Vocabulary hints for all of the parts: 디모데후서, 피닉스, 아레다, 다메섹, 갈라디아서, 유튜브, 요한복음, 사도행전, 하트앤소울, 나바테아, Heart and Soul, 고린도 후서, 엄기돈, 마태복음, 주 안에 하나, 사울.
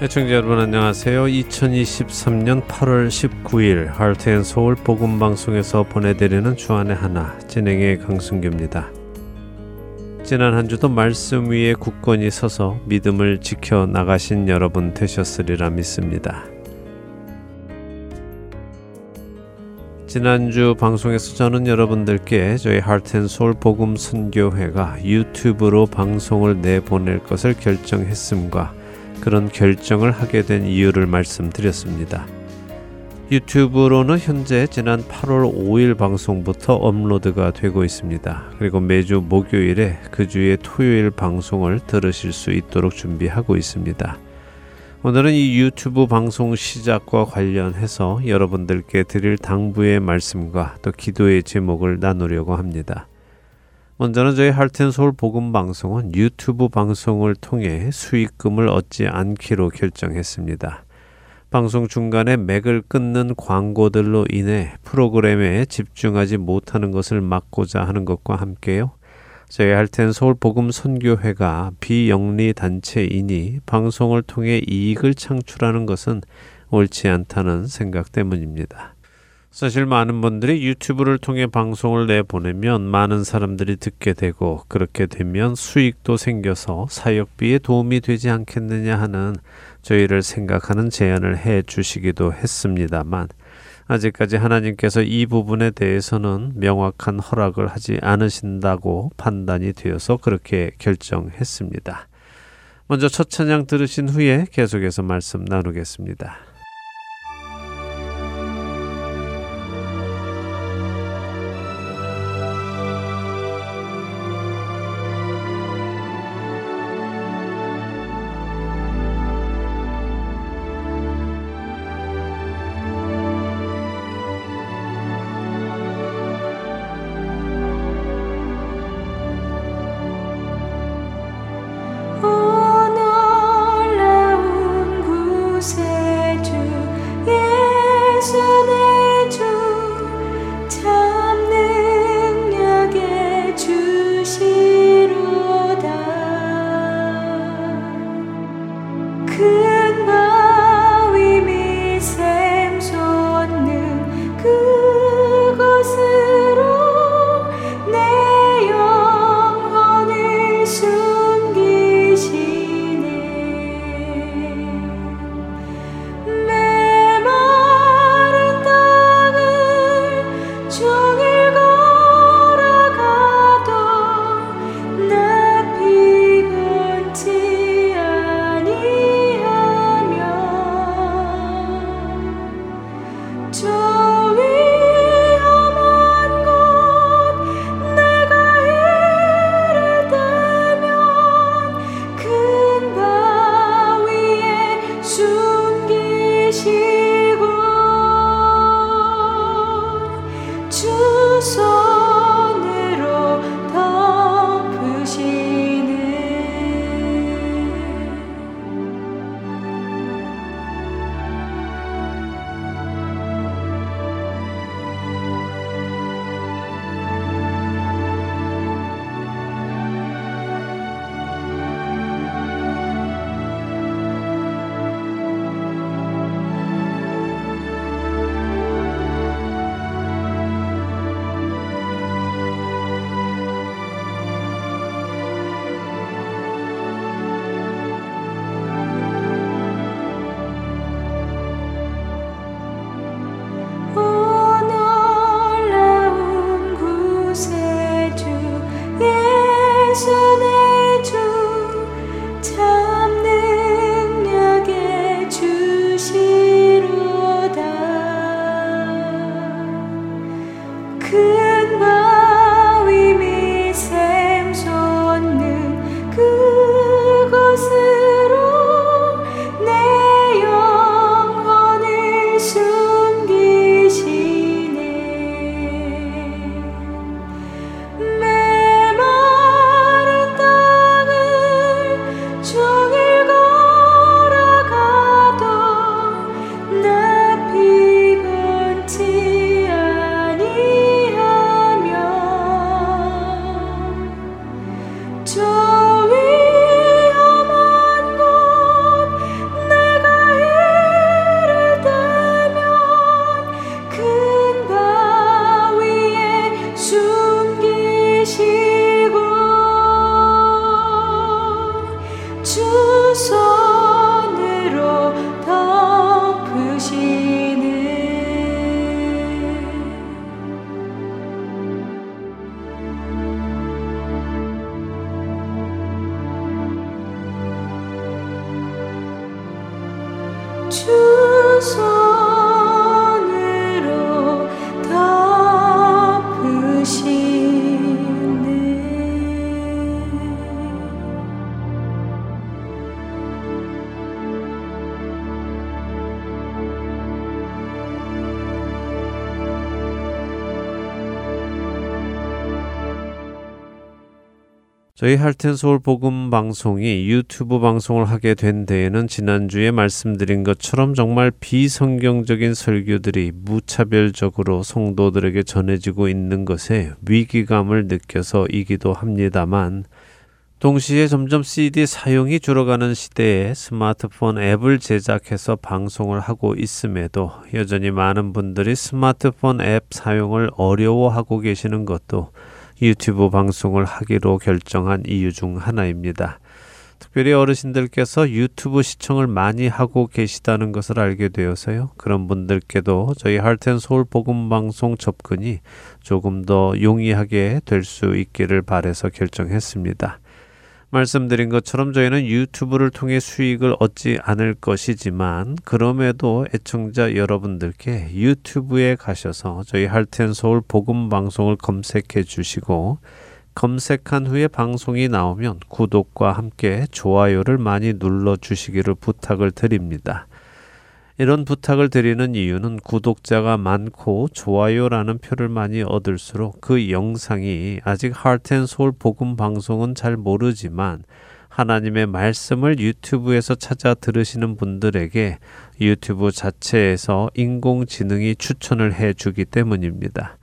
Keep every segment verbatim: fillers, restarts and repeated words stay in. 애청자 여러분 안녕하세요. 이천이십삼년 팔월 십구일 Heart and Soul 복음방송에서 보내드리는 주안의 하나, 진행의 강승규입니다. 지난 한 주도 말씀 위에 굳건히 서서 믿음을 지켜나가신 여러분 되셨으리라 믿습니다. 지난주 방송에서 저는 여러분들께 저희 Heart and Soul 복음 선교회가 유튜브로 방송을 내보낼 것을 결정했음과 그런 결정을 하게 된 이유를 말씀드렸습니다. 유튜브로는 현재 지난 팔월 오일 방송부터 업로드가 되고 있습니다. 그리고 매주 목요일에 그 주의 토요일 방송을 들으실 수 있도록 준비하고 있습니다. 오늘은 이 유튜브 방송 시작과 관련해서 여러분들께 드릴 당부의 말씀과 또 기도의 제목을 나누려고 합니다. 먼저는 저희 하트앤소울 복음방송은 유튜브 방송을 통해 수익금을 얻지 않기로 결정했습니다. 방송 중간에 맥을 끊는 광고들로 인해 프로그램에 집중하지 못하는 것을 막고자 하는 것과 함께요. 저희 하트앤소울 복음선교회가 비영리단체이니 방송을 통해 이익을 창출하는 것은 옳지 않다는 생각 때문입니다. 사실 많은 분들이 유튜브를 통해 방송을 내보내면 많은 사람들이 듣게 되고 그렇게 되면 수익도 생겨서 사역비에 도움이 되지 않겠느냐 하는 저희를 생각하는 제안을 해주시기도 했습니다만 아직까지 하나님께서 이 부분에 대해서는 명확한 허락을 하지 않으신다고 판단이 되어서 그렇게 결정했습니다. 먼저 첫 찬양 들으신 후에 계속해서 말씀 나누겠습니다. 저희 하트앤소울 복음 방송이 유튜브 방송을 하게 된 데에는 지난주에 말씀드린 것처럼 정말 비성경적인 설교들이 무차별적으로 성도들에게 전해지고 있는 것에 위기감을 느껴서이기도 합니다만, 동시에 점점 씨디 사용이 줄어가는 시대에 스마트폰 앱을 제작해서 방송을 하고 있음에도 여전히 많은 분들이 스마트폰 앱 사용을 어려워하고 계시는 것도 유튜브 방송을 하기로 결정한 이유 중 하나입니다. 특별히 어르신들께서 유튜브 시청을 많이 하고 계시다는 것을 알게 되어서요. 그런 분들께도 저희 하트앤소울 복음방송 접근이 조금 더 용이하게 될 수 있기를 바라서 결정했습니다. 말씀드린 것처럼 저희는 유튜브를 통해 수익을 얻지 않을 것이지만, 그럼에도 애청자 여러분들께 유튜브에 가셔서 저희 하트앤소울 복음방송을 검색해 주시고, 검색한 후에 방송이 나오면 구독과 함께 좋아요를 많이 눌러주시기를 부탁을 드립니다. 이런 부탁을 드리는 이유는 구독자가 많고 좋아요라는 표를 많이 얻을수록 그 영상이 아직 하트앤소울 복음 방송은 잘 모르지만 하나님의 말씀을 유튜브에서 찾아 들으시는 분들에게 유튜브 자체에서 인공지능이 추천을 해주기 때문입니다.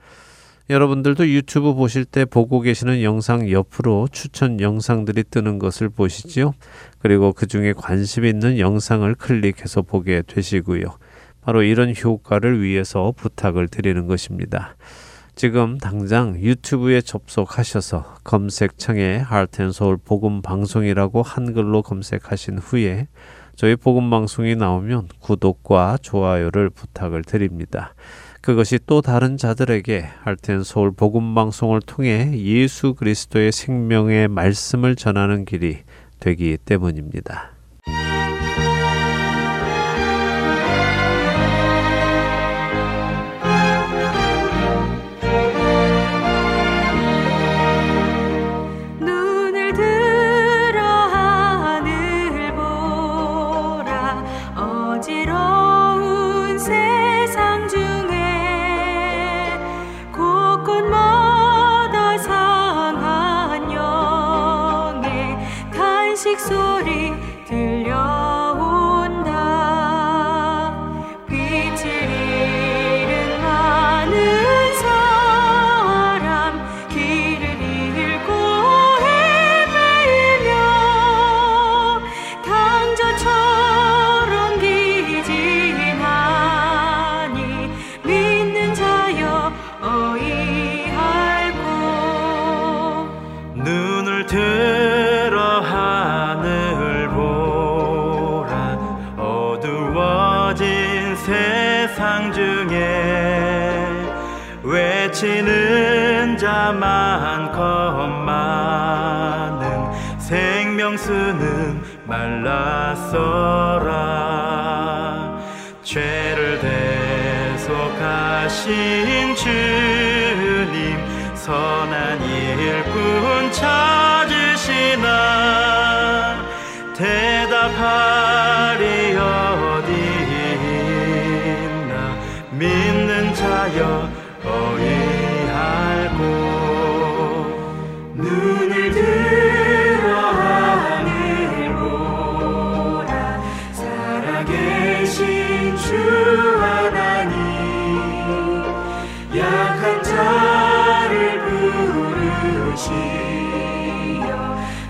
여러분들도 유튜브 보실 때 보고 계시는 영상 옆으로 추천 영상들이 뜨는 것을 보시지요. 그리고 그 중에 관심 있는 영상을 클릭해서 보게 되시고요. 바로 이런 효과를 위해서 부탁을 드리는 것입니다. 지금 당장 유튜브에 접속하셔서 검색창에 Heart and Soul 복음 방송이라고 한글로 검색하신 후에 저희 복음 방송이 나오면 구독과 좋아요를 부탁을 드립니다. 그것이 또 다른 자들에게 하트앤소울 복음방송을 통해 예수 그리스도의 생명의 말씀을 전하는 길이 되기 때문입니다. 지는 자만 겉만은 생명수는 말랐어라. 죄를 대속하신 주님 선한 일뿐 찾으시나 대답하리 어디있나 믿는 자여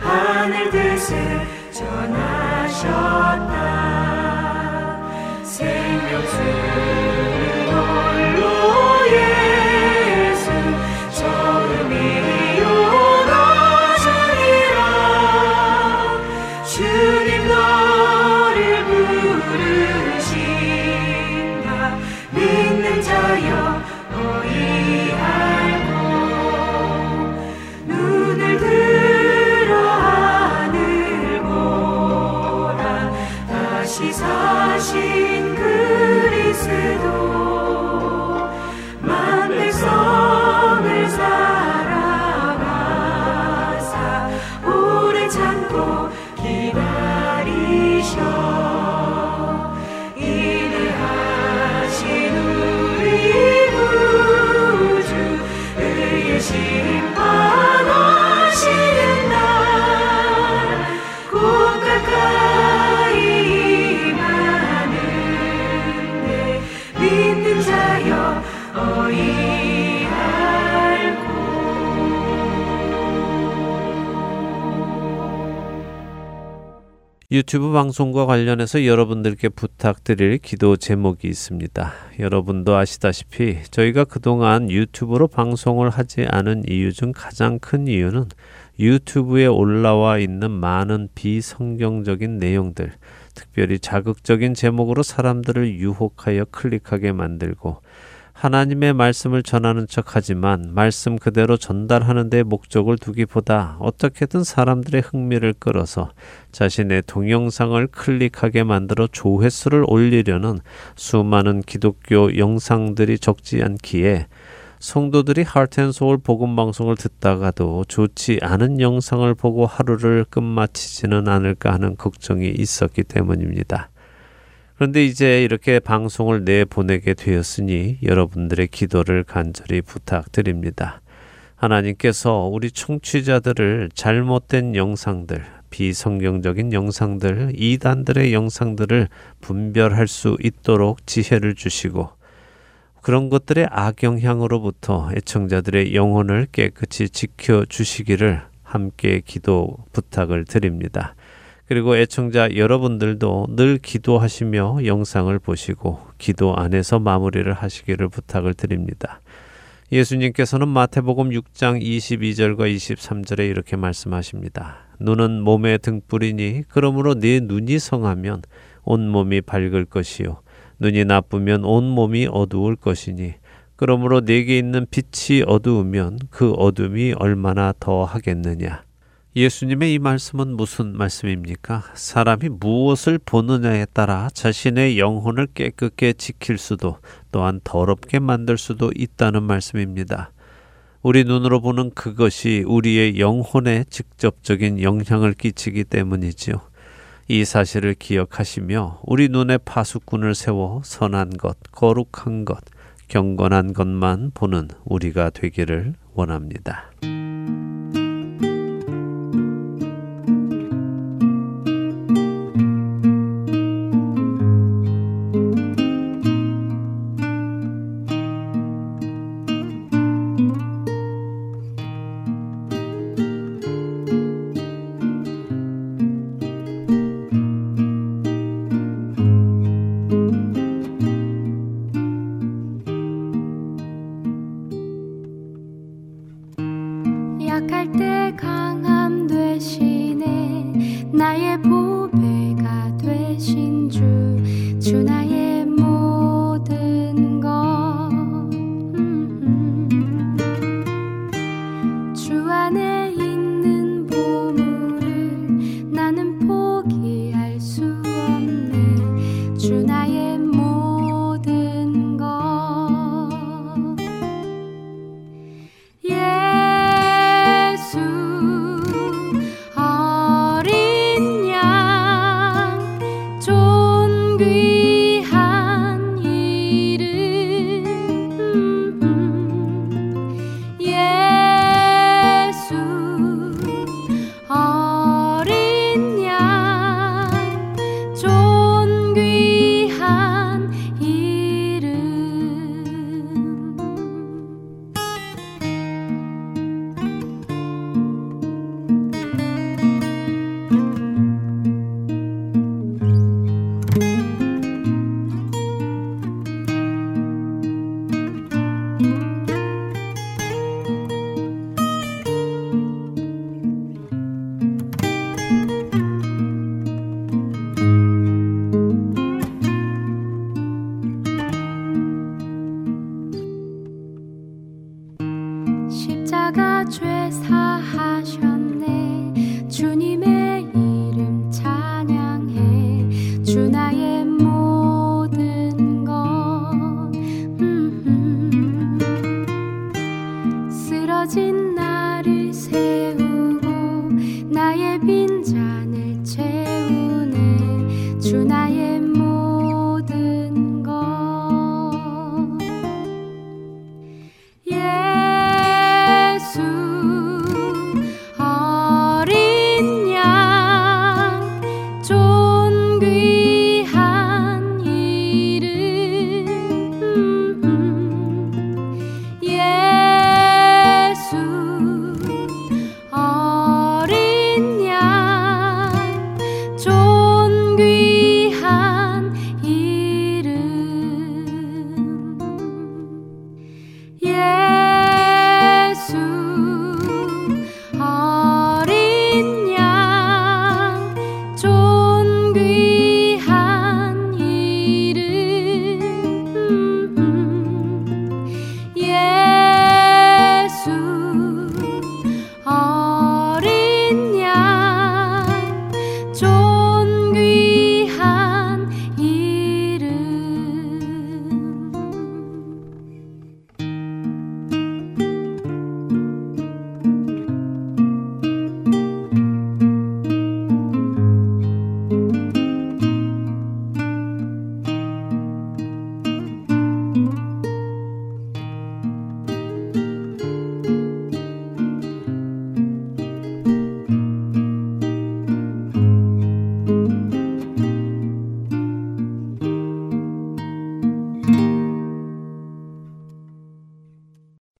하늘 뜻을 전하셨다. 생명수는 홀로 예수 처음이요 나중이라. 주님 너를 부르신다. 믿는 자여 시 유튜브 방송과 관련해서 여러분들께 부탁드릴 기도 제목이 있습니다. 여러분도 아시다시피 저희가 그동안 유튜브로 방송을 하지 않은 이유 중 가장 큰 이유는 유튜브에 올라와 있는 많은 비성경적인 내용들, 특별히 자극적인 제목으로 사람들을 유혹하여 클릭하게 만들고 하나님의 말씀을 전하는 척하지만 말씀 그대로 전달하는 데 목적을 두기보다 어떻게든 사람들의 흥미를 끌어서 자신의 동영상을 클릭하게 만들어 조회수를 올리려는 수많은 기독교 영상들이 적지 않기에 성도들이 Heart and Soul 복음방송을 듣다가도 좋지 않은 영상을 보고 하루를 끝마치지는 않을까 하는 걱정이 있었기 때문입니다. 그런데 이제 이렇게 방송을 내보내게 되었으니 여러분들의 기도를 간절히 부탁드립니다. 하나님께서 우리 청취자들을 잘못된 영상들, 비성경적인 영상들, 이단들의 영상들을 분별할 수 있도록 지혜를 주시고 그런 것들의 악영향으로부터 애청자들의 영혼을 깨끗이 지켜주시기를 함께 기도 부탁을 드립니다. 그리고 애청자 여러분들도 늘 기도하시며 영상을 보시고 기도 안에서 마무리를 하시기를 부탁을 드립니다. 예수님께서는 마태복음 육 장 이십이 절과 이십삼 절에 이렇게 말씀하십니다. 눈은 몸의 등불이니 그러므로 네 눈이 성하면 온몸이 밝을 것이요 눈이 나쁘면 온몸이 어두울 것이니 그러므로 네게 있는 빛이 어두우면 그 어둠이 얼마나 더 하겠느냐. 예수님의 이 말씀은 무슨 말씀입니까? 사람이 무엇을 보느냐에 따라 자신의 영혼을 깨끗게 지킬 수도 또한 더럽게 만들 수도 있다는 말씀입니다. 우리 눈으로 보는 그것이 우리의 영혼에 직접적인 영향을 끼치기 때문이지요. 이 사실을 기억하시며 우리 눈에 파수꾼을 세워 선한 것, 거룩한 것, 경건한 것만 보는 우리가 되기를 원합니다.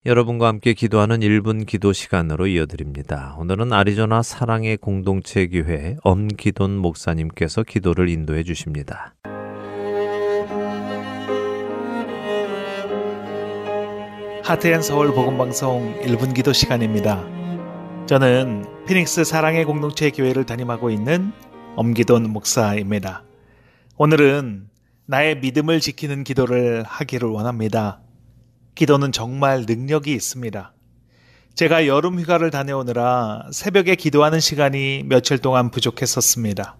여러분과 함께 기도하는 일 분 기도 시간으로 이어드립니다. 오늘은 아리조나 사랑의 공동체 교회 엄기돈 목사님께서 기도를 인도해 주십니다. 하트 앤 서울 복음방송 일 분 기도 시간입니다. 저는 피닉스 사랑의 공동체 교회를 담임하고 있는 엄기돈 목사입니다. 오늘은 나의 믿음을 지키는 기도를 하기를 원합니다. 기도는 정말 능력이 있습니다. 제가 여름 휴가를 다녀오느라 새벽에 기도하는 시간이 며칠 동안 부족했었습니다.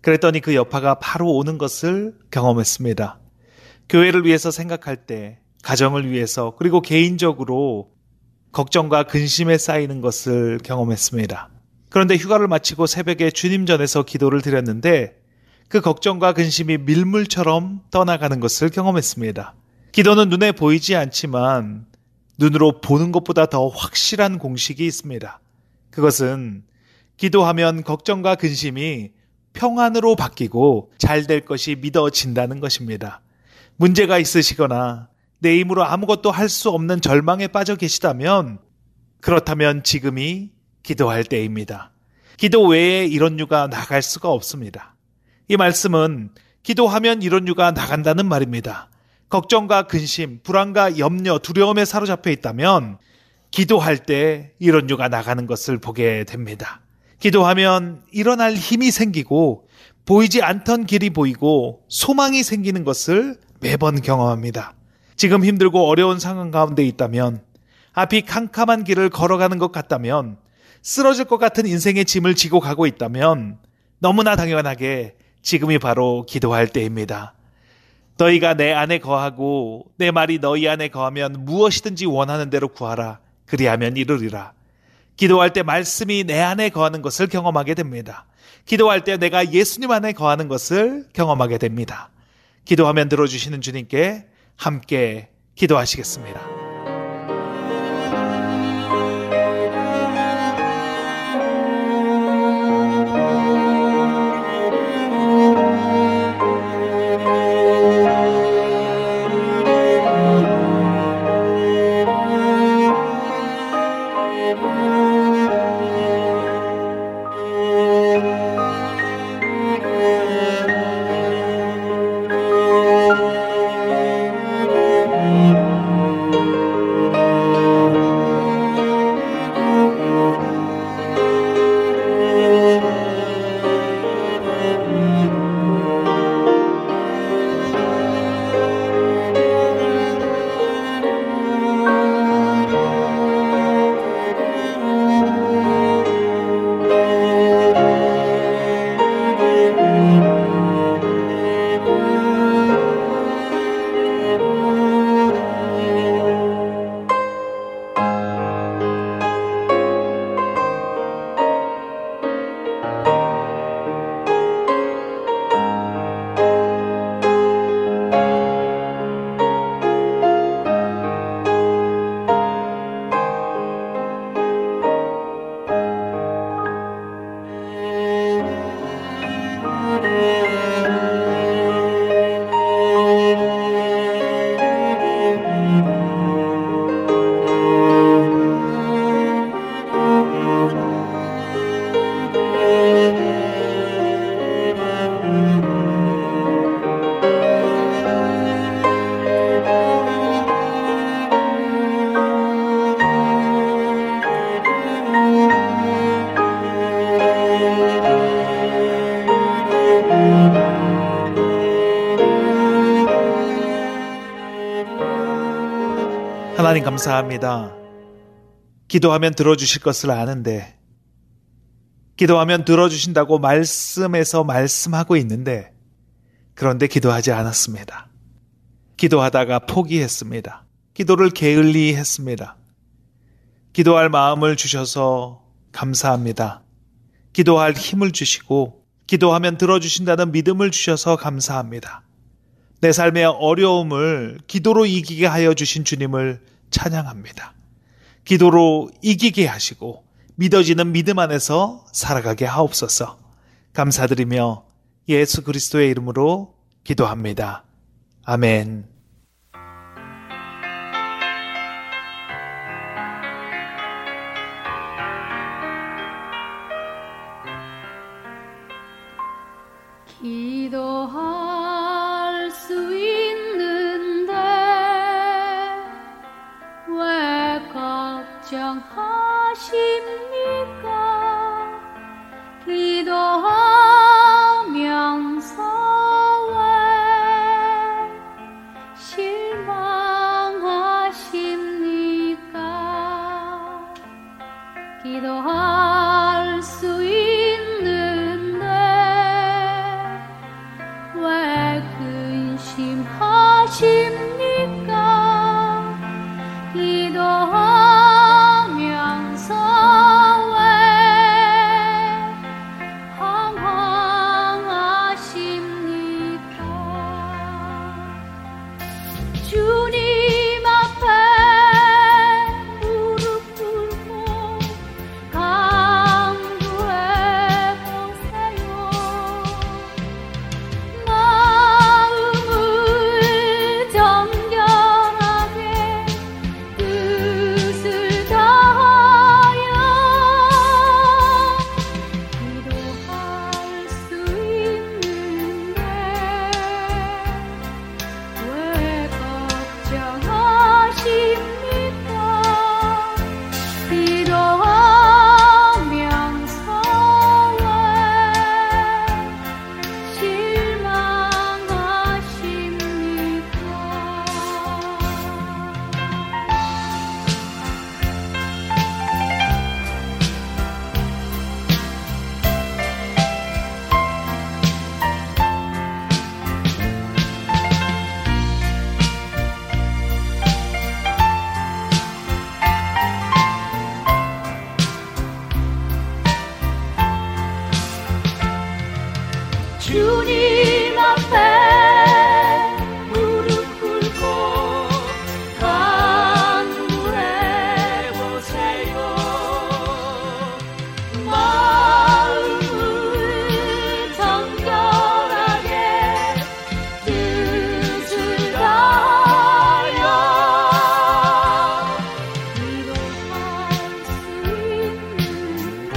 그랬더니 그 여파가 바로 오는 것을 경험했습니다. 교회를 위해서 생각할 때, 가정을 위해서, 그리고 개인적으로 걱정과 근심에 쌓이는 것을 경험했습니다. 그런데 휴가를 마치고 새벽에 주님 전에서 기도를 드렸는데 그 걱정과 근심이 밀물처럼 떠나가는 것을 경험했습니다. 기도는 눈에 보이지 않지만 눈으로 보는 것보다 더 확실한 공식이 있습니다. 그것은 기도하면 걱정과 근심이 평안으로 바뀌고 잘 될 것이 믿어진다는 것입니다. 문제가 있으시거나 내 힘으로 아무것도 할 수 없는 절망에 빠져 계시다면, 그렇다면 지금이 기도할 때입니다. 기도 외에 이런 유가 나갈 수가 없습니다. 이 말씀은 기도하면 이런 유가 나간다는 말입니다. 걱정과 근심, 불안과 염려, 두려움에 사로잡혀 있다면 기도할 때 이런 유가 나가는 것을 보게 됩니다. 기도하면 일어날 힘이 생기고 보이지 않던 길이 보이고 소망이 생기는 것을 매번 경험합니다. 지금 힘들고 어려운 상황 가운데 있다면, 앞이 캄캄한 길을 걸어가는 것 같다면, 쓰러질 것 같은 인생의 짐을 지고 가고 있다면 너무나 당연하게 지금이 바로 기도할 때입니다. 너희가 내 안에 거하고 내 말이 너희 안에 거하면 무엇이든지 원하는 대로 구하라. 그리하면 이루리라. 기도할 때 말씀이 내 안에 거하는 것을 경험하게 됩니다. 기도할 때 내가 예수님 안에 거하는 것을 경험하게 됩니다. 기도하면 들어주시는 주님께 함께 기도하시겠습니다. 하나님 감사합니다. 기도하면 들어주실 것을 아는데, 기도하면 들어주신다고 말씀에서 말씀하고 있는데, 그런데 기도하지 않았습니다. 기도하다가 포기했습니다. 기도를 게을리 했습니다. 기도할 마음을 주셔서 감사합니다. 기도할 힘을 주시고 기도하면 들어주신다는 믿음을 주셔서 감사합니다. 내 삶의 어려움을 기도로 이기게 하여 주신 주님을 찬양합니다. 기도로 이기게 하시고 믿어지는 믿음 안에서 살아가게 하옵소서. 감사드리며 예수 그리스도의 이름으로 기도합니다. 아멘. 기도할 수 있는데 왜 걱정하십니까? 기도하면서 왜 실망하십니까? 기도할 수 있 십니까? 기도하면서 왜 황황하십니까? 주님 앞에 무릎 꿇고 간구해 보세요. 주님 앞에 무릎 꿇고 간구해 보세요. 마음을 정결하게 뜻을 다하여 기도할 수 있는데 왜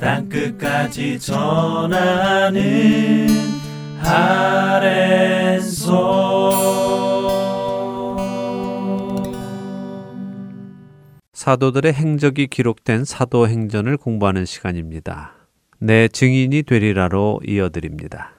땅끝까지 전하는 Heart and Soul. 사도들의 행적이 기록된 사도행전을 공부하는 시간입니다. 내 증인이 되리라로 이어드립니다.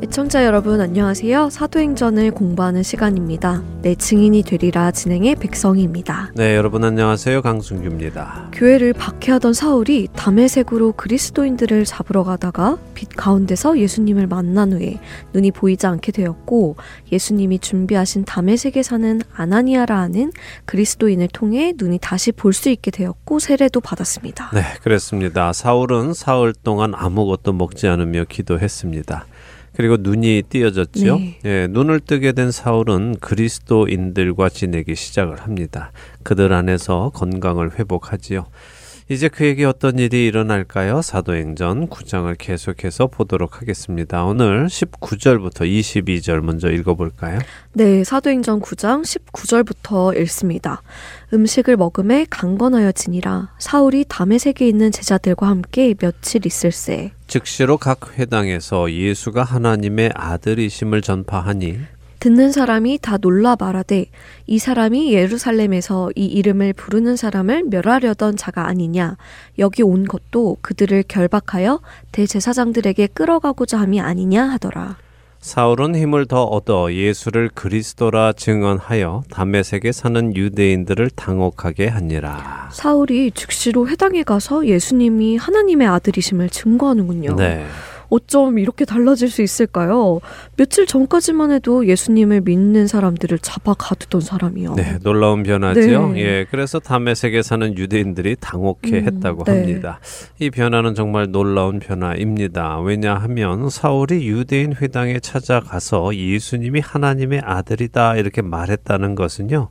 애청자 여러분 안녕하세요. 사도행전을 공부하는 시간입니다. 내 증인이 되리라 진행의 백성희입니다. 네, 여러분 안녕하세요. 강승규입니다. 교회를 박해하던 사울이 다메섹으로 그리스도인들을 잡으러 가다가 빛 가운데서 예수님을 만난 후에 눈이 보이지 않게 되었고, 예수님이 준비하신 다메섹에 사는 아나니아라 하는 그리스도인을 통해 눈이 다시 볼 수 있게 되었고 세례도 받았습니다. 네, 그렇습니다. 사울은 사흘 동안 아무것도 먹지 않으며 기도했습니다. 그리고 눈이 띄어졌죠. 네. 예, 눈을 뜨게 된 사울은 그리스도인들과 지내기 시작을 합니다. 그들 안에서 건강을 회복하지요. 이제 그에게 어떤 일이 일어날까요? 사도행전 구 장을 계속해서 보도록 하겠습니다. 오늘 십구 절부터 이십이 절 먼저 읽어볼까요? 네, 사도행전 구 장 십구 절부터 읽습니다. 음식을 먹음에 강건하여지니라. 사울이 다메섹에 있는 제자들과 함께 며칠 있을세. 즉시로 각 회당에서 예수가 하나님의 아들이심을 전파하니 듣는 사람이 다 놀라 말하되, 이 사람이 예루살렘에서 이 이름을 부르는 사람을 멸하려던 자가 아니냐. 여기 온 것도 그들을 결박하여 대제사장들에게 끌어가고자 함이 아니냐 하더라. 사울은 힘을 더 얻어 예수를 그리스도라 증언하여 다메섹에 사는 유대인들을 당혹하게 하니라. 사울이 즉시로 회당에 가서 예수님이 하나님의 아들이심을 증거하는군요. 네. 어쩜 이렇게 달라질 수 있을까요? 며칠 전까지만 해도 예수님을 믿는 사람들을 잡아 가두던 사람이요. 네, 놀라운 변화죠. 네. 예, 그래서 다메섹에 사는 유대인들이 당혹해 음, 했다고 네. 합니다. 이 변화는 정말 놀라운 변화입니다. 왜냐하면 사울이 유대인 회당에 찾아가서 예수님이 하나님의 아들이다 이렇게 말했다는 것은요,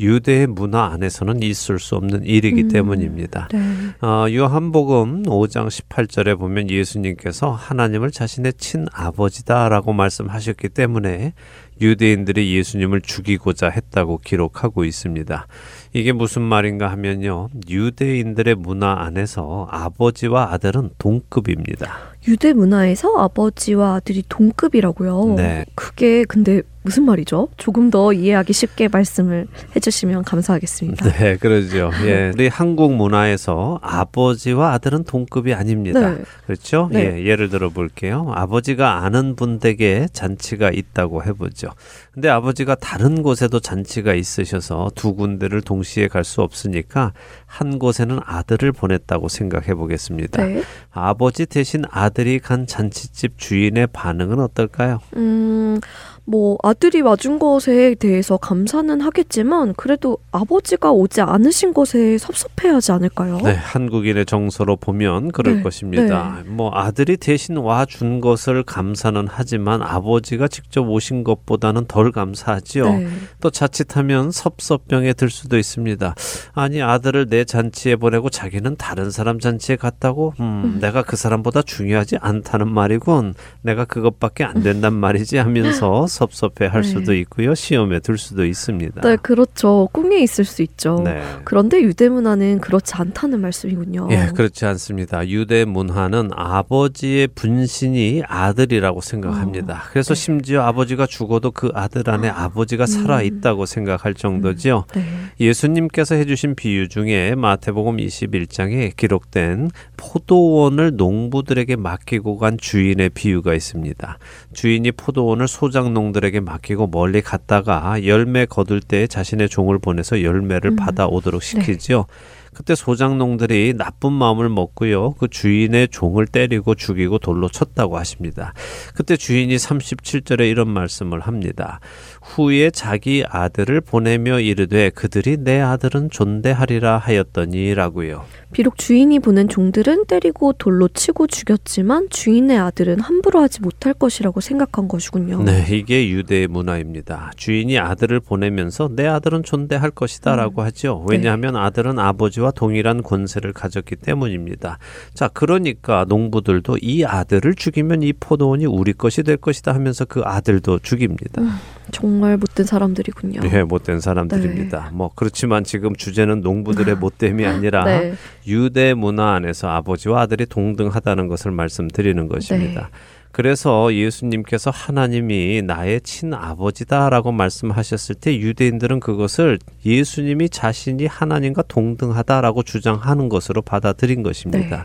유대의 문화 안에서는 있을 수 없는 일이기 음, 때문입니다. 네. 어, 요한복음 오 장 십팔 절에 보면 예수님께서 하나님을 자신의 친아버지다라고 말씀하셨기 때문에 유대인들이 예수님을 죽이고자 했다고 기록하고 있습니다. 이게 무슨 말인가 하면요, 유대인들의 문화 안에서 아버지와 아들은 동급입니다. 유대 문화에서 아버지와 아들이 동급이라고요? 네. 그게 근데 무슨 말이죠? 조금 더 이해하기 쉽게 말씀을 해주시면 감사하겠습니다. 네, 그러죠. 예, 우리 한국 문화에서 아버지와 아들은 동급이 아닙니다. 네. 그렇죠? 네. 예, 예를 들어 볼게요. 아버지가 아는 분 댁에 잔치가 있다고 해보죠. 근데 아버지가 다른 곳에도 잔치가 있으셔서 두 군데를 동시에 갈 수 없으니까 한 곳에는 아들을 보냈다고 생각해 보겠습니다. 네. 아버지 대신 아들이 간 잔치집 주인의 반응은 어떨까요? 음... 뭐 아들이 와준 것에 대해서 감사는 하겠지만 그래도 아버지가 오지 않으신 것에 섭섭해하지 않을까요? 네, 한국인의 정서로 보면 그럴 네, 것입니다. 네. 뭐 아들이 대신 와준 것을 감사는 하지만 아버지가 직접 오신 것보다는 덜 감사하지요. 네. 또 자칫하면 섭섭병에 들 수도 있습니다. 아니, 아들을 내 잔치에 보내고 자기는 다른 사람 잔치에 갔다고? 음, 음. 내가 그 사람보다 중요하지 않다는 말이군. 내가 그것밖에 안 된단 말이지 하면서 섭섭해할 네. 수도 있고요. 시험에 들 수도 있습니다. 네, 그렇죠. 꿈에 있을 수 있죠. 네. 그런데 유대 문화는 그렇지 않다는 말씀이군요. 예, 그렇지 않습니다. 유대 문화는 아버지의 분신이 아들이라고 생각합니다. 어, 그래서 네. 심지어 아버지가 죽어도 그 아들 안에 아, 아버지가 음, 살아있다고 생각할 정도지요. 음, 네. 예수님께서 해주신 비유 중에 마태복음 이십일 장에 기록된 포도원을 농부들에게 맡기고 간 주인의 비유가 있습니다. 주인이 포도원을 소장농 들에게 맡기고 멀리 갔다가 열매 거둘 때 자신의 종을 보내서 열매를 음. 받아오도록 시키죠. 네. 그때 소장농들이 나쁜 마음을 먹고요, 그 주인의 종을 때리고 죽이고 돌로 쳤다고 하십니다. 그때 주인이 삼십칠 절에 이런 말씀을 합니다. 후에 자기 아들을 보내며 이르되 그들이 내 아들은 존대하리라 하였더니라고요. 비록 주인이 보낸 종들은 때리고 돌로 치고 죽였지만 주인의 아들은 함부로 하지 못할 것이라고 생각한 것이군요. 네, 이게 유대의 문화입니다. 주인이 아들을 보내면서 내 아들은 존대할 것이다 음. 라고 하죠. 왜냐하면 네. 아들은 아버지와 동일한 권세를 가졌기 때문입니다. 자, 그러니까 농부들도 이 아들을 죽이면 이 포도원이 우리 것이 될 것이다 하면서 그 아들도 죽입니다. 음, 정말 못된 사람들이군요. 네, 못된 사람들입니다. 네. 뭐 그렇지만 지금 주제는 농부들의 못됨이 아니라 네. 유대 문화 안에서 아버지와 아들이 동등하다는 것을 말씀드리는 것입니다. 네. 그래서 예수님께서 하나님이 나의 친아버지다라고 말씀하셨을 때 유대인들은 그것을 예수님이 자신이 하나님과 동등하다라고 주장하는 것으로 받아들인 것입니다. 네.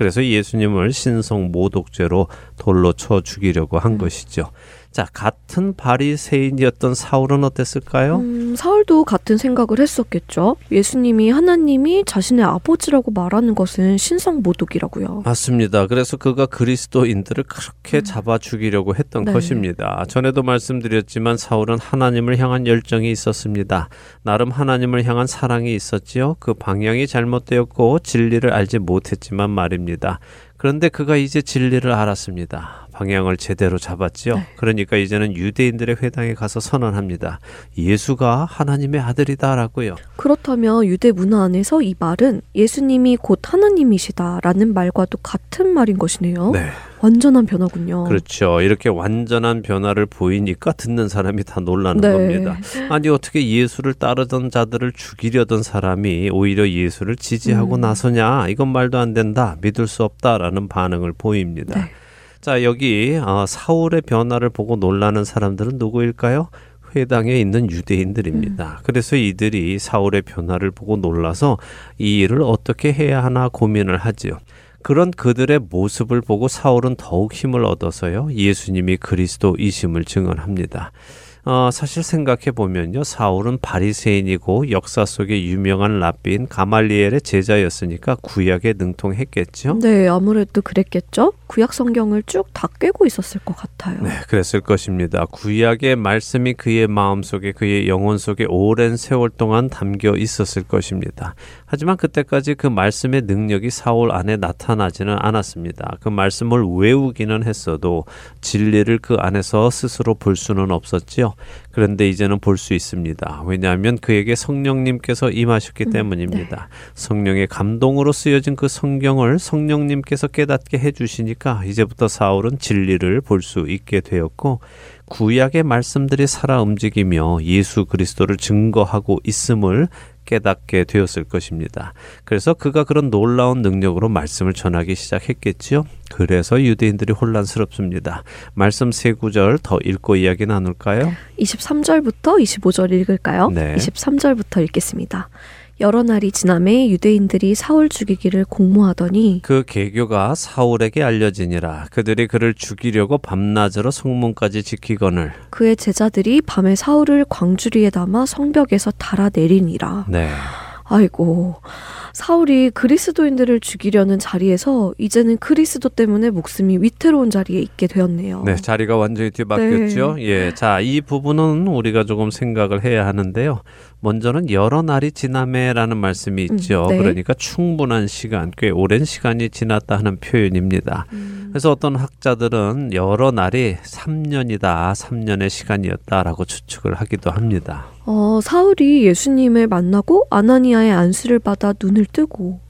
그래서 예수님을 신성 모독죄로 돌로 쳐 죽이려고 한 음. 것이죠. 자, 같은 바리새인이었던 사울은 어땠을까요? 음, 사울도 같은 생각을 했었겠죠. 예수님이 하나님이 자신의 아버지라고 말하는 것은 신성 모독이라고요. 맞습니다. 그래서 그가 그리스도인들을 그렇게 음. 잡아 죽이려고 했던 네. 것입니다. 전에도 말씀드렸지만 사울은 하나님을 향한 열정이 있었습니다. 나름 하나님을 향한 사랑이 있었지요. 그 방향이 잘못되었고 진리를 알지 못했지만 말입니다. 그런데 그가 이제 진리를 알았습니다. 방향을 제대로 잡았지요. 네. 그러니까 이제는 유대인들의 회당에 가서 선언합니다. 예수가 하나님의 아들이다라고요. 그렇다면 유대 문화 안에서 이 말은 예수님이 곧 하나님이시다라는 말과도 같은 말인 것이네요. 네. 완전한 변화군요. 그렇죠. 이렇게 완전한 변화를 보이니까 듣는 사람이 다 놀라는 네. 겁니다. 아니 어떻게 예수를 따르던 자들을 죽이려던 사람이 오히려 예수를 지지하고 음. 나서냐. 이건 말도 안 된다. 믿을 수 없다라는 반응을 보입니다. 네. 자, 여기 어, 사울의 변화를 보고 놀라는 사람들은 누구일까요? 회당에 있는 유대인들입니다. 음. 그래서 이들이 사울의 변화를 보고 놀라서 이 일을 어떻게 해야 하나 고민을 하지요. 그런 그들의 모습을 보고 사울은 더욱 힘을 얻어서요. 예수님이 그리스도이심을 증언합니다. 어, 사실 생각해보면요. 사울은 바리새인이고 역사 속에 유명한 랍비인 가말리엘의 제자였으니까 구약에 능통했겠죠? 네. 아무래도 그랬겠죠? 구약 성경을 쭉 다 꿰고 있었을 것 같아요. 네. 그랬을 것입니다. 구약의 말씀이 그의 마음속에 그의 영혼 속에 오랜 세월 동안 담겨 있었을 것입니다. 하지만 그때까지 그 말씀의 능력이 사울 안에 나타나지는 않았습니다. 그 말씀을 외우기는 했어도 진리를 그 안에서 스스로 볼 수는 없었지요. 그런데 이제는 볼 수 있습니다. 왜냐하면 그에게 성령님께서 임하셨기 음, 때문입니다. 네. 성령의 감동으로 쓰여진 그 성경을 성령님께서 깨닫게 해주시니까 이제부터 사울은 진리를 볼 수 있게 되었고 구약의 말씀들이 살아 움직이며 예수 그리스도를 증거하고 있음을 깨닫게 되었을 것입니다. 그래서 그가 그런 놀라운 능력으로 말씀을 전하기 시작했겠지요. 그래서 유대인들이 혼란스럽습니다. 말씀 세 구절 더 읽고 이야기 나눌까요? 이십삼 절부터 이십오 절 읽을까요? 네. 이십삼 절부터 읽겠습니다. 여러 날이 지나매 유대인들이 사울 죽이기를 공모하더니 그 계교가 사울에게 알려지니라. 그들이 그를 죽이려고 밤낮으로 성문까지 지키거늘 그의 제자들이 밤에 사울을 광주리에 담아 성벽에서 달아내리니라. 네. 아이고, 사울이 그리스도인들을 죽이려는 자리에서 이제는 그리스도 때문에 목숨이 위태로운 자리에 있게 되었네요. 네, 자리가 완전히 뒤바뀌었죠. 네. 예, 자, 이 부분은 우리가 조금 생각을 해야 하는데요. 먼저는 여러 날이 지나매라는 말씀이 있죠. 음, 네. 그러니까 충분한 시간, 꽤 오랜 시간이 지났다 하는 표현입니다. 음. 그래서 어떤 학자들은 여러 날이 삼 년이다, 삼 년의 시간이었다라고 추측을 하기도 합니다. 어, 사울이 예수님을 만나고 아나니아의 안수를 받아 눈을 뜨고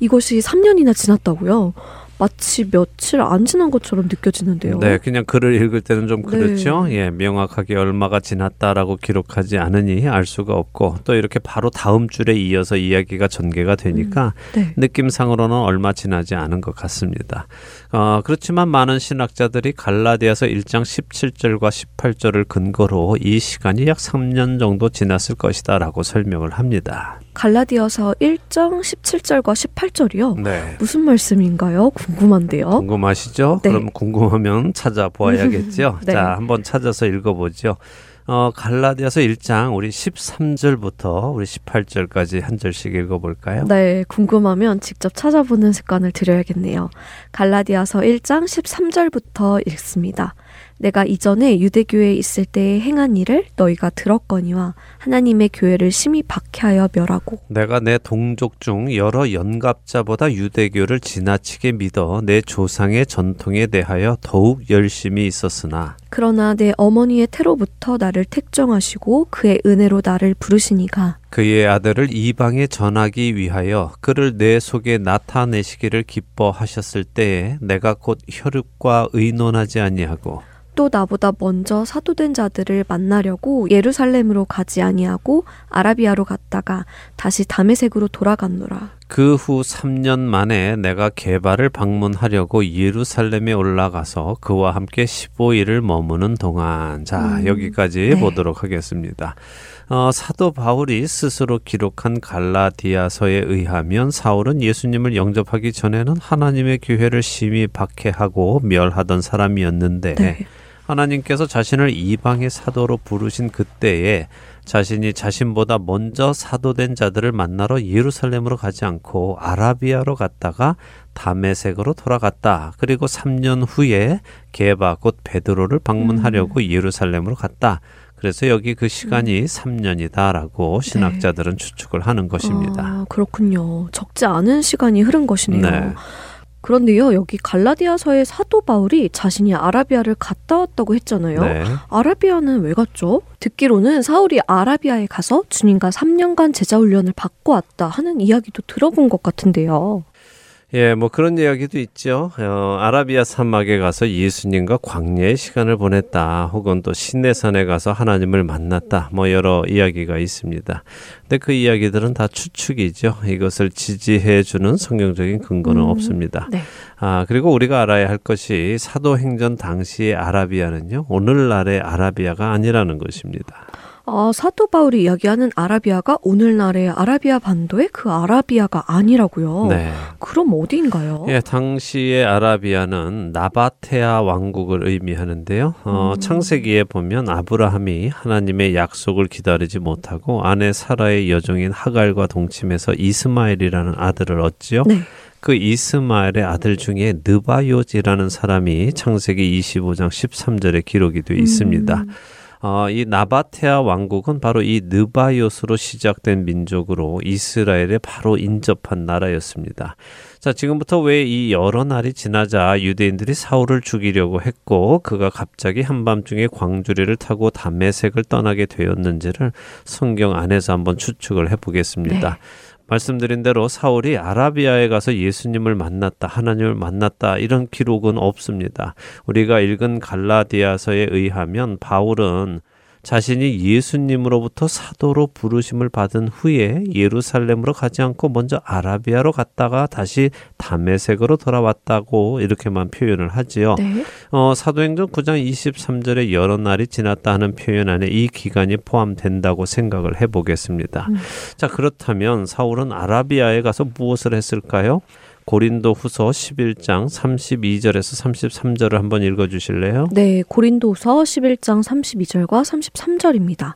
이것이 삼 년이나 지났다고요? 마치 며칠 안 지난 것처럼 느껴지는데요. 네, 그냥 글을 읽을 때는 좀 그렇죠. 네. 예, 명확하게 얼마가 지났다라고 기록하지 않으니 알 수가 없고 또 이렇게 바로 다음 줄에 이어서 이야기가 전개가 되니까 음, 네. 느낌상으로는 얼마 지나지 않은 것 같습니다. 어, 그렇지만 많은 신학자들이 갈라디아서 일 장 십칠 절과 십팔 절을 근거로 이 시간이 약 삼 년 정도 지났을 것이다 라고 설명을 합니다. 갈라디아서 일 장 십칠 절과 십팔 절이요? 네. 무슨 말씀인가요? 궁금한데요. 궁금하시죠? 네. 그럼 궁금하면 찾아보아야겠죠. 네. 자, 한번 찾아서 읽어보죠. 어, 갈라디아서 일 장 우리 십삼 절부터 우리 십팔 절까지 한 절씩 읽어볼까요? 네, 궁금하면 직접 찾아보는 습관을 들여야겠네요. 갈라디아서 일 장 십삼 절부터 읽습니다. 내가 이전에 유대교회에 있을 때에 행한 일을 너희가 들었거니와 하나님의 교회를 심히 박해하여 멸하고 내가 내 동족 중 여러 연갑자보다 유대교를 지나치게 믿어 내 조상의 전통에 대하여 더욱 열심히 있었으나 그러나 내 어머니의 태로부터 나를 택정하시고 그의 은혜로 나를 부르시니가 그의 아들을 이방에 전하기 위하여 그를 내 속에 나타내시기를 기뻐하셨을 때에 내가 곧 혈육과 의논하지 아니하고 또 나보다 먼저 사도된 자들을 만나려고 예루살렘으로 가지 아니하고 아라비아로 갔다가 다시 다메섹으로 돌아갔노라. 그 후 삼 년 만에 내가 게바를 방문하려고 예루살렘에 올라가서 그와 함께 십오 일을 머무는 동안. 자, 음, 여기까지 네. 보도록 하겠습니다. 어, 사도 바울이 스스로 기록한 갈라디아서에 의하면 사울은 예수님을 영접하기 전에는 하나님의 기회를 심히 박해하고 멸하던 사람이었는데 네. 하나님께서 자신을 이방의 사도로 부르신 그때에 자신이 자신보다 먼저 사도된 자들을 만나러 예루살렘으로 가지 않고 아라비아로 갔다가 다메섹으로 돌아갔다. 그리고 삼 년 후에 게바 곧 베드로를 방문하려고 음. 예루살렘으로 갔다. 그래서 여기 그 시간이 음. 삼 년이다라고 신학자들은 네. 추측을 하는 것입니다. 아, 그렇군요. 적지 않은 시간이 흐른 것이네요. 네. 그런데요, 여기 갈라디아서의 사도 바울이 자신이 아라비아를 갔다 왔다고 했잖아요. 네. 아라비아는 왜 갔죠? 듣기로는 사울이 아라비아에 가서 주님과 삼 년간 제자훈련을 받고 왔다 하는 이야기도 들어본 것 같은데요. 예, 뭐 그런 이야기도 있죠. 어, 아라비아 사막에 가서 예수님과 광야의 시간을 보냈다. 혹은 또 시내산에 가서 하나님을 만났다. 뭐 여러 이야기가 있습니다. 근데 그 이야기들은 다 추측이죠. 이것을 지지해주는 성경적인 근거는 음, 없습니다. 네. 아, 그리고 우리가 알아야 할 것이 사도행전 당시의 아라비아는요, 오늘날의 아라비아가 아니라는 것입니다. 아, 사도 바울이 이야기하는 아라비아가 오늘날의 아라비아 반도의 그 아라비아가 아니라고요? 네. 그럼 어디인가요? 예, 당시의 아라비아는 나바테아 왕국을 의미하는데요. 어, 음. 창세기에 보면 아브라함이 하나님의 약속을 기다리지 못하고 아내 사라의 여종인 하갈과 동침해서 이스마엘이라는 아들을 얻지요. 네. 그 이스마엘의 아들 중에 느바요지라는 사람이 창세기 이십오 장 십삼 절에 기록이 되어 있습니다. 음. 어, 이 나바테아 왕국은 바로 이 느바요스로 시작된 민족으로 이스라엘에 바로 인접한 나라였습니다. 자, 지금부터 왜 이 여러 날이 지나자 유대인들이 사울을 죽이려고 했고 그가 갑자기 한밤중에 광주리를 타고 다메섹을 떠나게 되었는지를 성경 안에서 한번 추측을 해보겠습니다. 네. 말씀드린 대로 사울이 아라비아에 가서 예수님을 만났다, 하나님을 만났다 이런 기록은 없습니다. 우리가 읽은 갈라디아서에 의하면 바울은 자신이 예수님으로부터 사도로 부르심을 받은 후에 예루살렘으로 가지 않고 먼저 아라비아로 갔다가 다시 다메섹으로 돌아왔다고 이렇게만 표현을 하지요. 네. 어, 사도행전 구 장 이십삼 절에 여러 날이 지났다 하는 표현 안에 이 기간이 포함된다고 생각을 해보겠습니다. 음. 자, 그렇다면 사울은 아라비아에 가서 무엇을 했을까요? 고린도 후서 십일 장 삼십이 절에서 삼십삼 절을 한번 읽어주실래요? 네, 고린도 후서 십일 장 삼십이 절과 삼십삼 절입니다.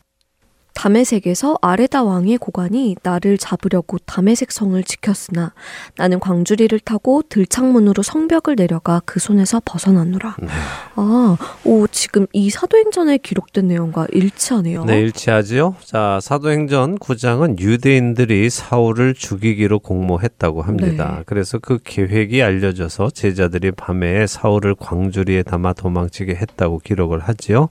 다메섹에서 아레다 왕의 고관이 나를 잡으려고 다메섹 성을 지켰으나 나는 광주리를 타고 들창문으로 성벽을 내려가 그 손에서 벗어나노라. 네. 아, 오, 지금 이 사도행전에 기록된 내용과 일치하네요. 네, 일치하지요. 자, 사도행전 구 장은 유대인들이 사울을 죽이기로 공모했다고 합니다. 네. 그래서 그 계획이 알려져서 제자들이 밤에 사울을 광주리에 담아 도망치게 했다고 기록을 하지요.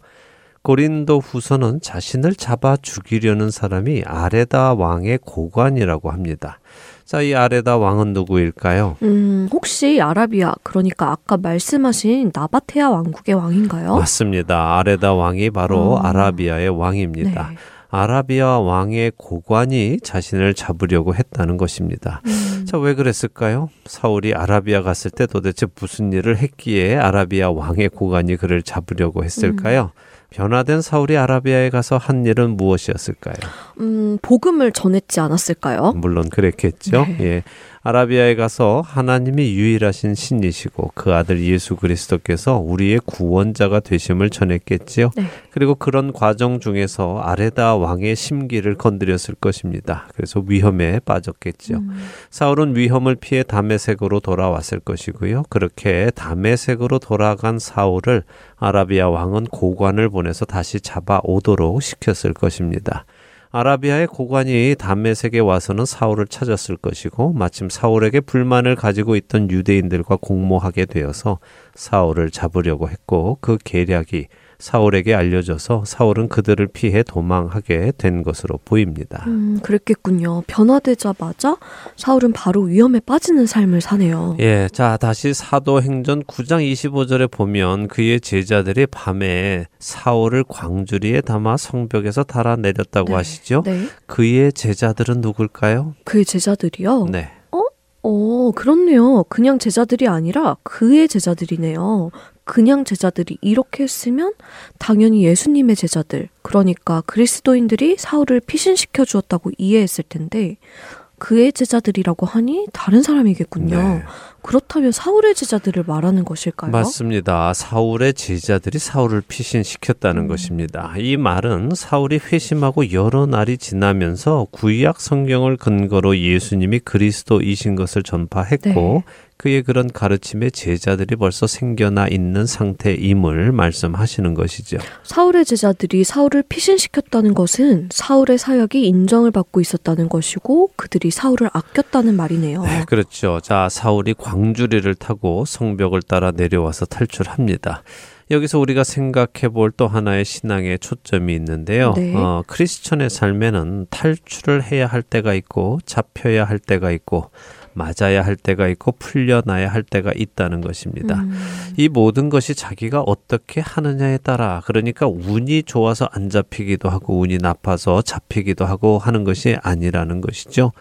고린도 후서는 자신을 잡아 죽이려는 사람이 아레다 왕의 고관이라고 합니다. 자, 이 아레다 왕은 누구일까요? 음, 혹시 아라비아, 그러니까 아까 말씀하신 나바테아 왕국의 왕인가요? 맞습니다. 아레다 왕이 바로 음. 아라비아의 왕입니다. 네. 아라비아 왕의 고관이 자신을 잡으려고 했다는 것입니다. 음. 자, 왜 그랬을까요? 사울이 아라비아 갔을 때 도대체 무슨 일을 했기에 아라비아 왕의 고관이 그를 잡으려고 했을까요? 음. 변화된 사울이 아라비아에 가서 한 일은 무엇이었을까요? 음, 복음을 전했지 않았을까요? 물론 그랬겠죠. 네. 예. 아라비아에 가서 하나님이 유일하신 신이시고 그 아들 예수 그리스도께서 우리의 구원자가 되심을 전했겠지요. 네. 그리고 그런 과정 중에서 아레다 왕의 심기를 건드렸을 것입니다. 그래서 위험에 빠졌겠지요. 음. 사울은 위험을 피해 다메섹으로 돌아왔을 것이고요. 그렇게 다메섹으로 돌아간 사울을 아라비아 왕은 고관을 보내서 다시 잡아오도록 시켰을 것입니다. 아라비아의 고관이 다메섹에 와서는 사울을 찾았을 것이고 마침 사울에게 불만을 가지고 있던 유대인들과 공모하게 되어서 사울을 잡으려고 했고 그 계략이 사울에게 알려져서 사울은 그들을 피해 도망하게 된 것으로 보입니다. 음, 그랬겠군요. 변화되자마자 사울은 바로 위험에 빠지는 삶을 사네요. 예, 자, 다시 사도행전 구 장 이십오 절에 보면 그의 제자들이 밤에 사울을 광주리에 담아 성벽에서 달아내렸다고 네, 하시죠. 네. 그의 제자들은 누굴까요? 그의 제자들이요? 네. 어? 어, 그렇네요. 그냥 제자들이 아니라 그의 제자들이네요. 그냥 제자들이 이렇게 했으면 당연히 예수님의 제자들, 그러니까 그리스도인들이 사울을 피신시켜 주었다고 이해했을 텐데 그의 제자들이라고 하니 다른 사람이겠군요. 네. 그렇다면 사울의 제자들을 말하는 것일까요? 맞습니다. 사울의 제자들이 사울을 피신시켰다는 음. 것입니다. 이 말은 사울이 회심하고 여러 날이 지나면서 구약 성경을 근거로 예수님이 그리스도이신 것을 전파했고 네. 그의 그런 가르침에 제자들이 벌써 생겨나 있는 상태임을 말씀하시는 것이죠. 사울의 제자들이 사울을 피신시켰다는 것은 사울의 사역이 인정을 받고 있었다는 것이고 그들이 사울을 아꼈다는 말이네요. 네, 그렇죠. 자, 사울이 광주리를 타고 성벽을 따라 내려와서 탈출합니다. 여기서 우리가 생각해 볼 또 하나의 신앙의 초점이 있는데요. 네. 어, 크리스천의 삶에는 탈출을 해야 할 때가 있고 잡혀야 할 때가 있고 맞아야 할 때가 있고 풀려나야 할 때가 있다는 것입니다. 음. 이 모든 것이 자기가 어떻게 하느냐에 따라, 그러니까 운이 좋아서 안 잡히기도 하고 운이 나빠서 잡히기도 하고 하는 것이 아니라는 것이죠.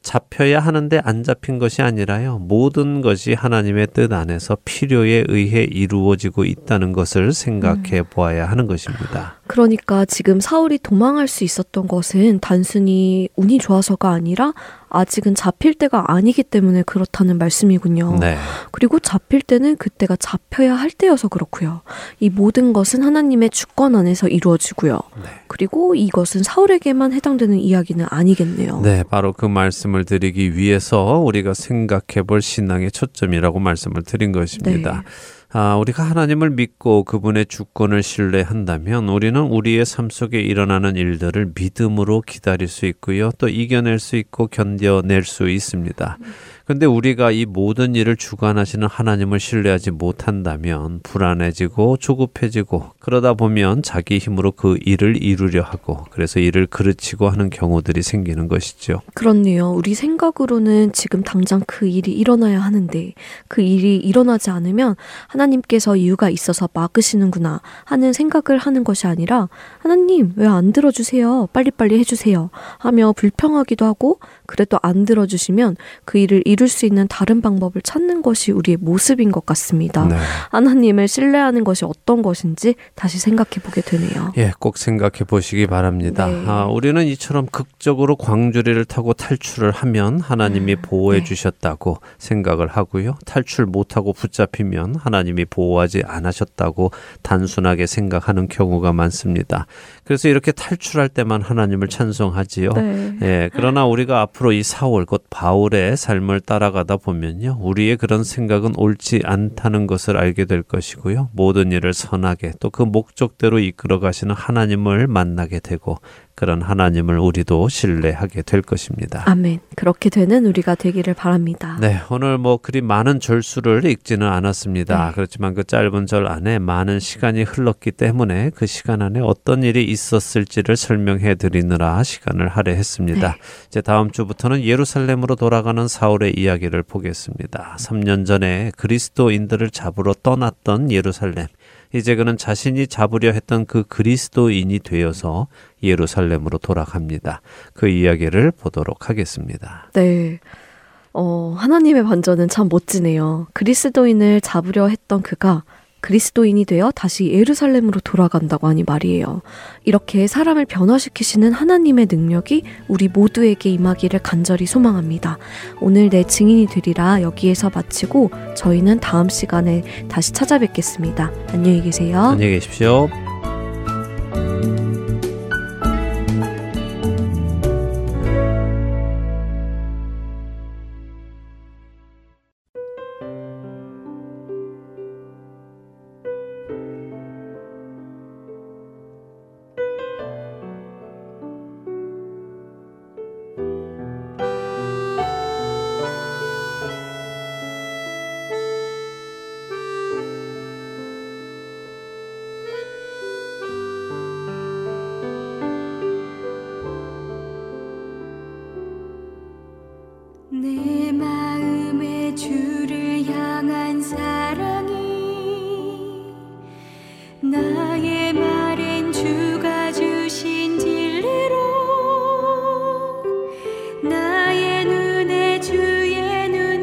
잡혀야 하는데 안 잡힌 것이 아니라요. 모든 것이 하나님의 뜻 안에서 필요에 의해 이루어지고 있다는 것을 생각해 보아야 하는 것입니다. 그러니까 지금 사울이 도망할 수 있었던 것은 단순히 운이 좋아서가 아니라 아직은 잡힐 때가 아니기 때문에 그렇다는 말씀이군요. 네. 그리고 잡힐 때는 그때가 잡혀야 할 때여서 그렇고요. 이 모든 것은 하나님의 주권 안에서 이루어지고요. 네. 그리고 이것은 사울에게만 해당되는 이야기는 아니겠네요. 네, 바로 그 말씀을 드리기 위해서 우리가 생각해 볼 신앙의 초점이라고 말씀을 드린 것입니다. 네. 아, 우리가 하나님을 믿고 그분의 주권을 신뢰한다면 우리는 우리의 삶 속에 일어나는 일들을 믿음으로 기다릴 수 있고요. 또 이겨낼 수 있고 견뎌낼 수 있습니다. 근데 우리가 이 모든 일을 주관하시는 하나님을 신뢰하지 못한다면 불안해지고 조급해지고 그러다 보면 자기 힘으로 그 일을 이루려 하고 그래서 일을 그르치고 하는 경우들이 생기는 것이죠. 그렇네요. 우리 생각으로는 지금 당장 그 일이 일어나야 하는데 그 일이 일어나지 않으면 하나님께서 이유가 있어서 막으시는구나 하는 생각을 하는 것이 아니라 하나님 왜 안 들어주세요? 빨리빨리 해주세요 하며 불평하기도 하고 그래도 안 들어주시면 그 일을 이룰 수 있는 다른 방법을 찾는 것이 우리의 모습인 것 같습니다. 네. 하나님을 신뢰하는 것이 어떤 것인지 다시 생각해 보게 되네요. 예, 꼭 생각해 보시기 바랍니다. 네. 아, 우리는 이처럼 극적으로 광주리를 타고 탈출을 하면 하나님이 음, 보호해 네. 주셨다고 생각을 하고요. 탈출 못하고 붙잡히면 하나님이 보호하지 않으셨다고 단순하게 생각하는 경우가 많습니다. 그래서 이렇게 탈출할 때만 하나님을 찬송하지요. 네. 예, 그러나 우리가 앞 앞으로 이 사울 곧 바울의 삶을 따라가다 보면요. 우리의 그런 생각은 옳지 않다는 것을 알게 될 것이고요. 모든 일을 선하게 또 그 목적대로 이끌어 가시는 하나님을 만나게 되고 그런 하나님을 우리도 신뢰하게 될 것입니다. 아멘. 그렇게 되는 우리가 되기를 바랍니다. 네, 오늘 뭐 그리 많은 절수를 읽지는 않았습니다. 네. 그렇지만 그 짧은 절 안에 많은 시간이 흘렀기 때문에 그 시간 안에 어떤 일이 있었을지를 설명해 드리느라 시간을 할애했습니다. 네. 이제 다음 주부터는 예루살렘으로 돌아가는 사울의 이야기를 보겠습니다. 삼 년 전에 그리스도인들을 잡으러 떠났던 예루살렘. 이제 그는 자신이 잡으려 했던 그 그리스도인이 되어서 예루살렘으로 돌아갑니다. 그 이야기를 보도록 하겠습니다. 네. 어, 하나님의 반전은 참 멋지네요. 그리스도인을 잡으려 했던 그가 그리스도인이 되어 다시 예루살렘으로 돌아간다고 하니 말이에요. 이렇게 사람을 변화시키시는 하나님의 능력이 우리 모두에게 임하기를 간절히 소망합니다. 오늘 내 증인이 되리라 여기에서 마치고 저희는 다음 시간에 다시 찾아뵙겠습니다. 안녕히 계세요. 안녕히 계십시오. 나의 눈에 주의 눈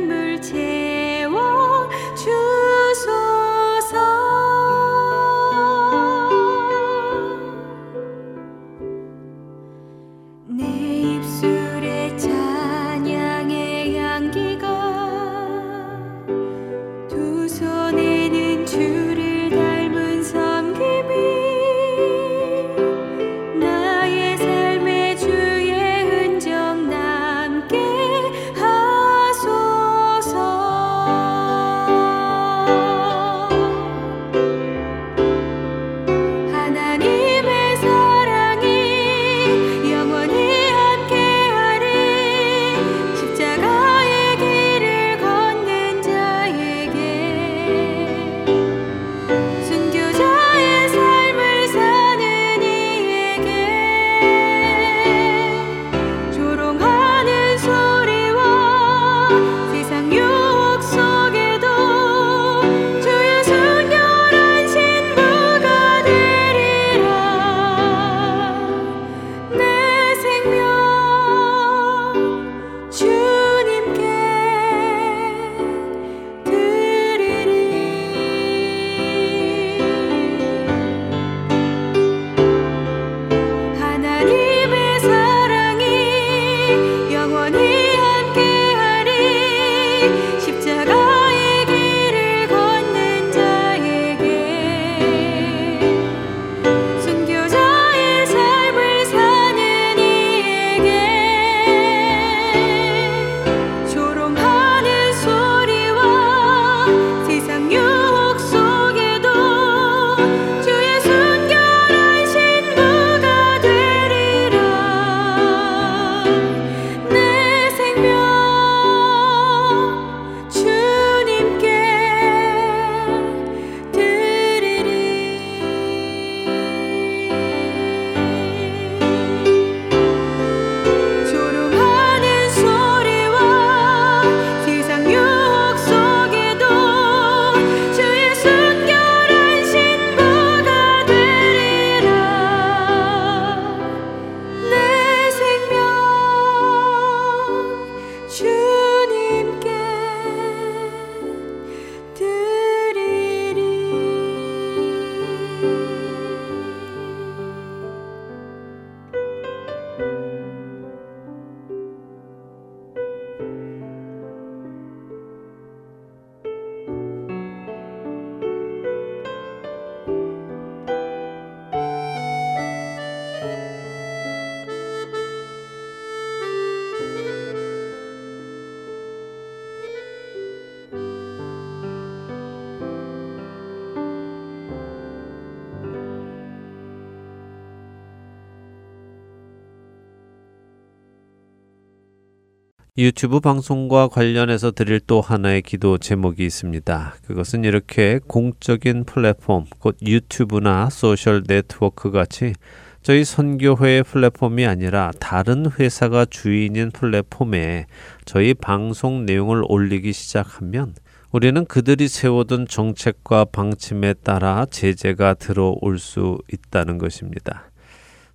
유튜브 방송과 관련해서 드릴 또 하나의 기도 제목이 있습니다. 그것은 이렇게 공적인 플랫폼, 곧 유튜브나 소셜 네트워크 같이 저희 선교회의 플랫폼이 아니라 다른 회사가 주인인 플랫폼에 저희 방송 내용을 올리기 시작하면 우리는 그들이 세워둔 정책과 방침에 따라 제재가 들어올 수 있다는 것입니다.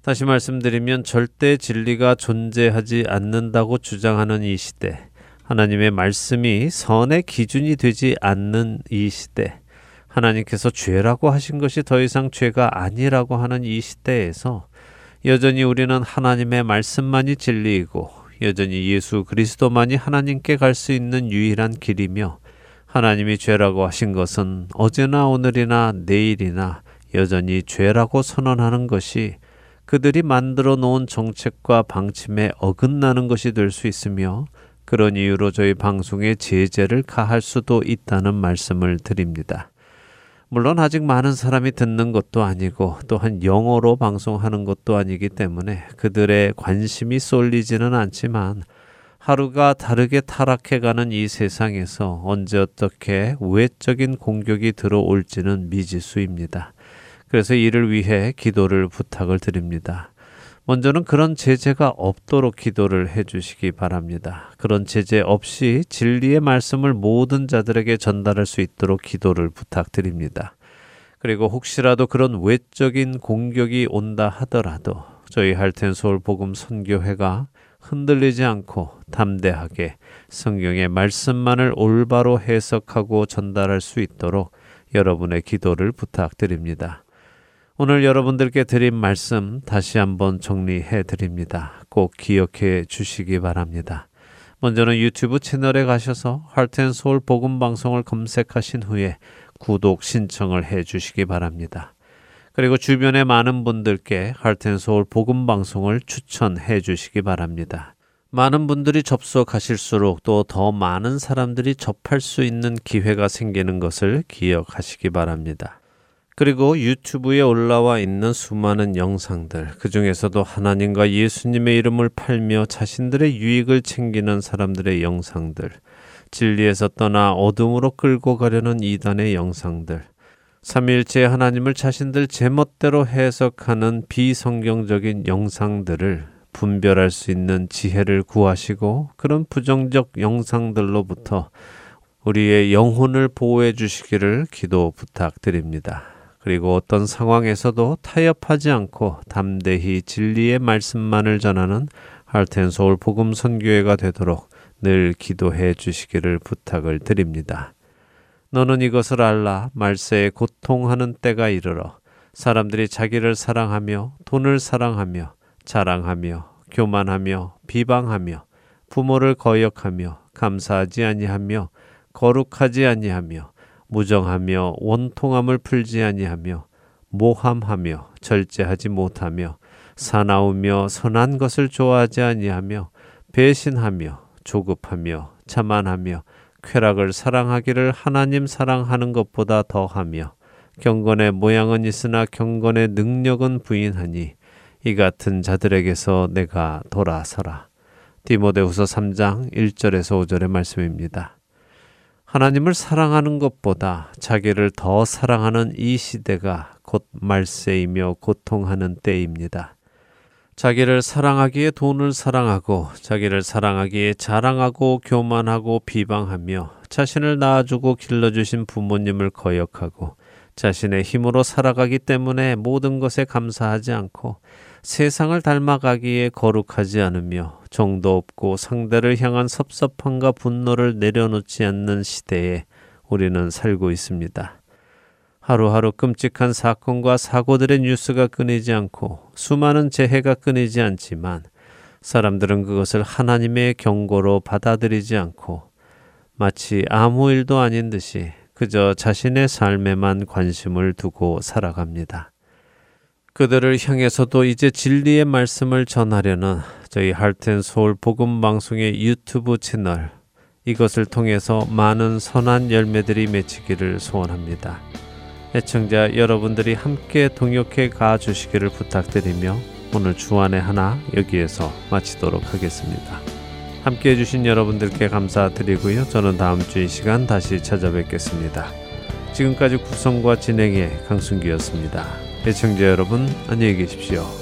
다시 말씀드리면 절대 진리가 존재하지 않는다고 주장하는 이 시대, 하나님의 말씀이 선의 기준이 되지 않는 이 시대, 하나님께서 죄라고 하신 것이 더 이상 죄가 아니라고 하는 이 시대에서 여전히 우리는 하나님의 말씀만이 진리이고 여전히 예수 그리스도만이 하나님께 갈 수 있는 유일한 길이며 하나님이 죄라고 하신 것은 어제나 오늘이나 내일이나 여전히 죄라고 선언하는 것이 그들이 만들어 놓은 정책과 방침에 어긋나는 것이 될 수 있으며 그런 이유로 저희 방송에 제재를 가할 수도 있다는 말씀을 드립니다. 물론 아직 많은 사람이 듣는 것도 아니고 또한 영어로 방송하는 것도 아니기 때문에 그들의 관심이 쏠리지는 않지만 하루가 다르게 타락해가는 이 세상에서 언제 어떻게 우회적인 공격이 들어올지는 미지수입니다. 그래서 이를 위해 기도를 부탁을 드립니다. 먼저는 그런 제재가 없도록 기도를 해주시기 바랍니다. 그런 제재 없이 진리의 말씀을 모든 자들에게 전달할 수 있도록 기도를 부탁드립니다. 그리고 혹시라도 그런 외적인 공격이 온다 하더라도 저희 할텐서울 복음 선교회가 흔들리지 않고 담대하게 성경의 말씀만을 올바로 해석하고 전달할 수 있도록 여러분의 기도를 부탁드립니다. 오늘 여러분들께 드린 말씀 다시 한번 정리해 드립니다. 꼭 기억해 주시기 바랍니다. 먼저는 유튜브 채널에 가셔서 Heart and Soul 복음 방송을 검색하신 후에 구독 신청을 해 주시기 바랍니다. 그리고 주변의 많은 분들께 Heart and Soul 복음 방송을 추천해 주시기 바랍니다. 많은 분들이 접속하실수록 또 더 많은 사람들이 접할 수 있는 기회가 생기는 것을 기억하시기 바랍니다. 그리고 유튜브에 올라와 있는 수많은 영상들, 그 중에서도 하나님과 예수님의 이름을 팔며 자신들의 유익을 챙기는 사람들의 영상들, 진리에서 떠나 어둠으로 끌고 가려는 이단의 영상들, 삼위일체 하나님을 자신들 제멋대로 해석하는 비성경적인 영상들을 분별할 수 있는 지혜를 구하시고 그런 부정적 영상들로부터 우리의 영혼을 보호해 주시기를 기도 부탁드립니다. 그리고 어떤 상황에서도 타협하지 않고 담대히 진리의 말씀만을 전하는 Heart and Soul 복음 선교회가 되도록 늘 기도해 주시기를 부탁을 드립니다. 너는 이것을 알라. 말세에 고통하는 때가 이르러 사람들이 자기를 사랑하며 돈을 사랑하며 자랑하며 교만하며 비방하며 부모를 거역하며 감사하지 아니하며 거룩하지 아니하며 무정하며 원통함을 풀지 아니하며 모함하며 절제하지 못하며 사나우며 선한 것을 좋아하지 아니하며 배신하며 조급하며 자만하며 쾌락을 사랑하기를 하나님 사랑하는 것보다 더하며 경건의 모양은 있으나 경건의 능력은 부인하니 이 같은 자들에게서 내가 돌아서라. 디모데후서 삼 장 일 절에서 오 절의 말씀입니다. 하나님을 사랑하는 것보다 자기를 더 사랑하는 이 시대가 곧 말세이며 고통하는 때입니다. 자기를 사랑하기에 돈을 사랑하고 자기를 사랑하기에 자랑하고 교만하고 비방하며 자신을 낳아주고 길러주신 부모님을 거역하고 자신의 힘으로 살아가기 때문에 모든 것에 감사하지 않고 세상을 닮아가기에 거룩하지 않으며 정도 없고 상대를 향한 섭섭함과 분노를 내려놓지 않는 시대에 우리는 살고 있습니다. 하루하루 끔찍한 사건과 사고들의 뉴스가 끊이지 않고 수많은 재해가 끊이지 않지만 사람들은 그것을 하나님의 경고로 받아들이지 않고 마치 아무 일도 아닌 듯이 그저 자신의 삶에만 관심을 두고 살아갑니다. 그들을 향해서도 이제 진리의 말씀을 전하려는 저희 Heart and Soul 복음 방송의 유튜브 채널, 이것을 통해서 많은 선한 열매들이 맺히기를 소원합니다. 애청자 여러분들이 함께 동역해 가주시기를 부탁드리며 오늘 주안의 하나 여기에서 마치도록 하겠습니다. 함께해 주신 여러분들께 감사드리고요. 저는 다음 주 이 시간 다시 찾아뵙겠습니다. 지금까지 구성과 진행의 강순기였습니다. 애청자 여러분, 안녕히 계십시오.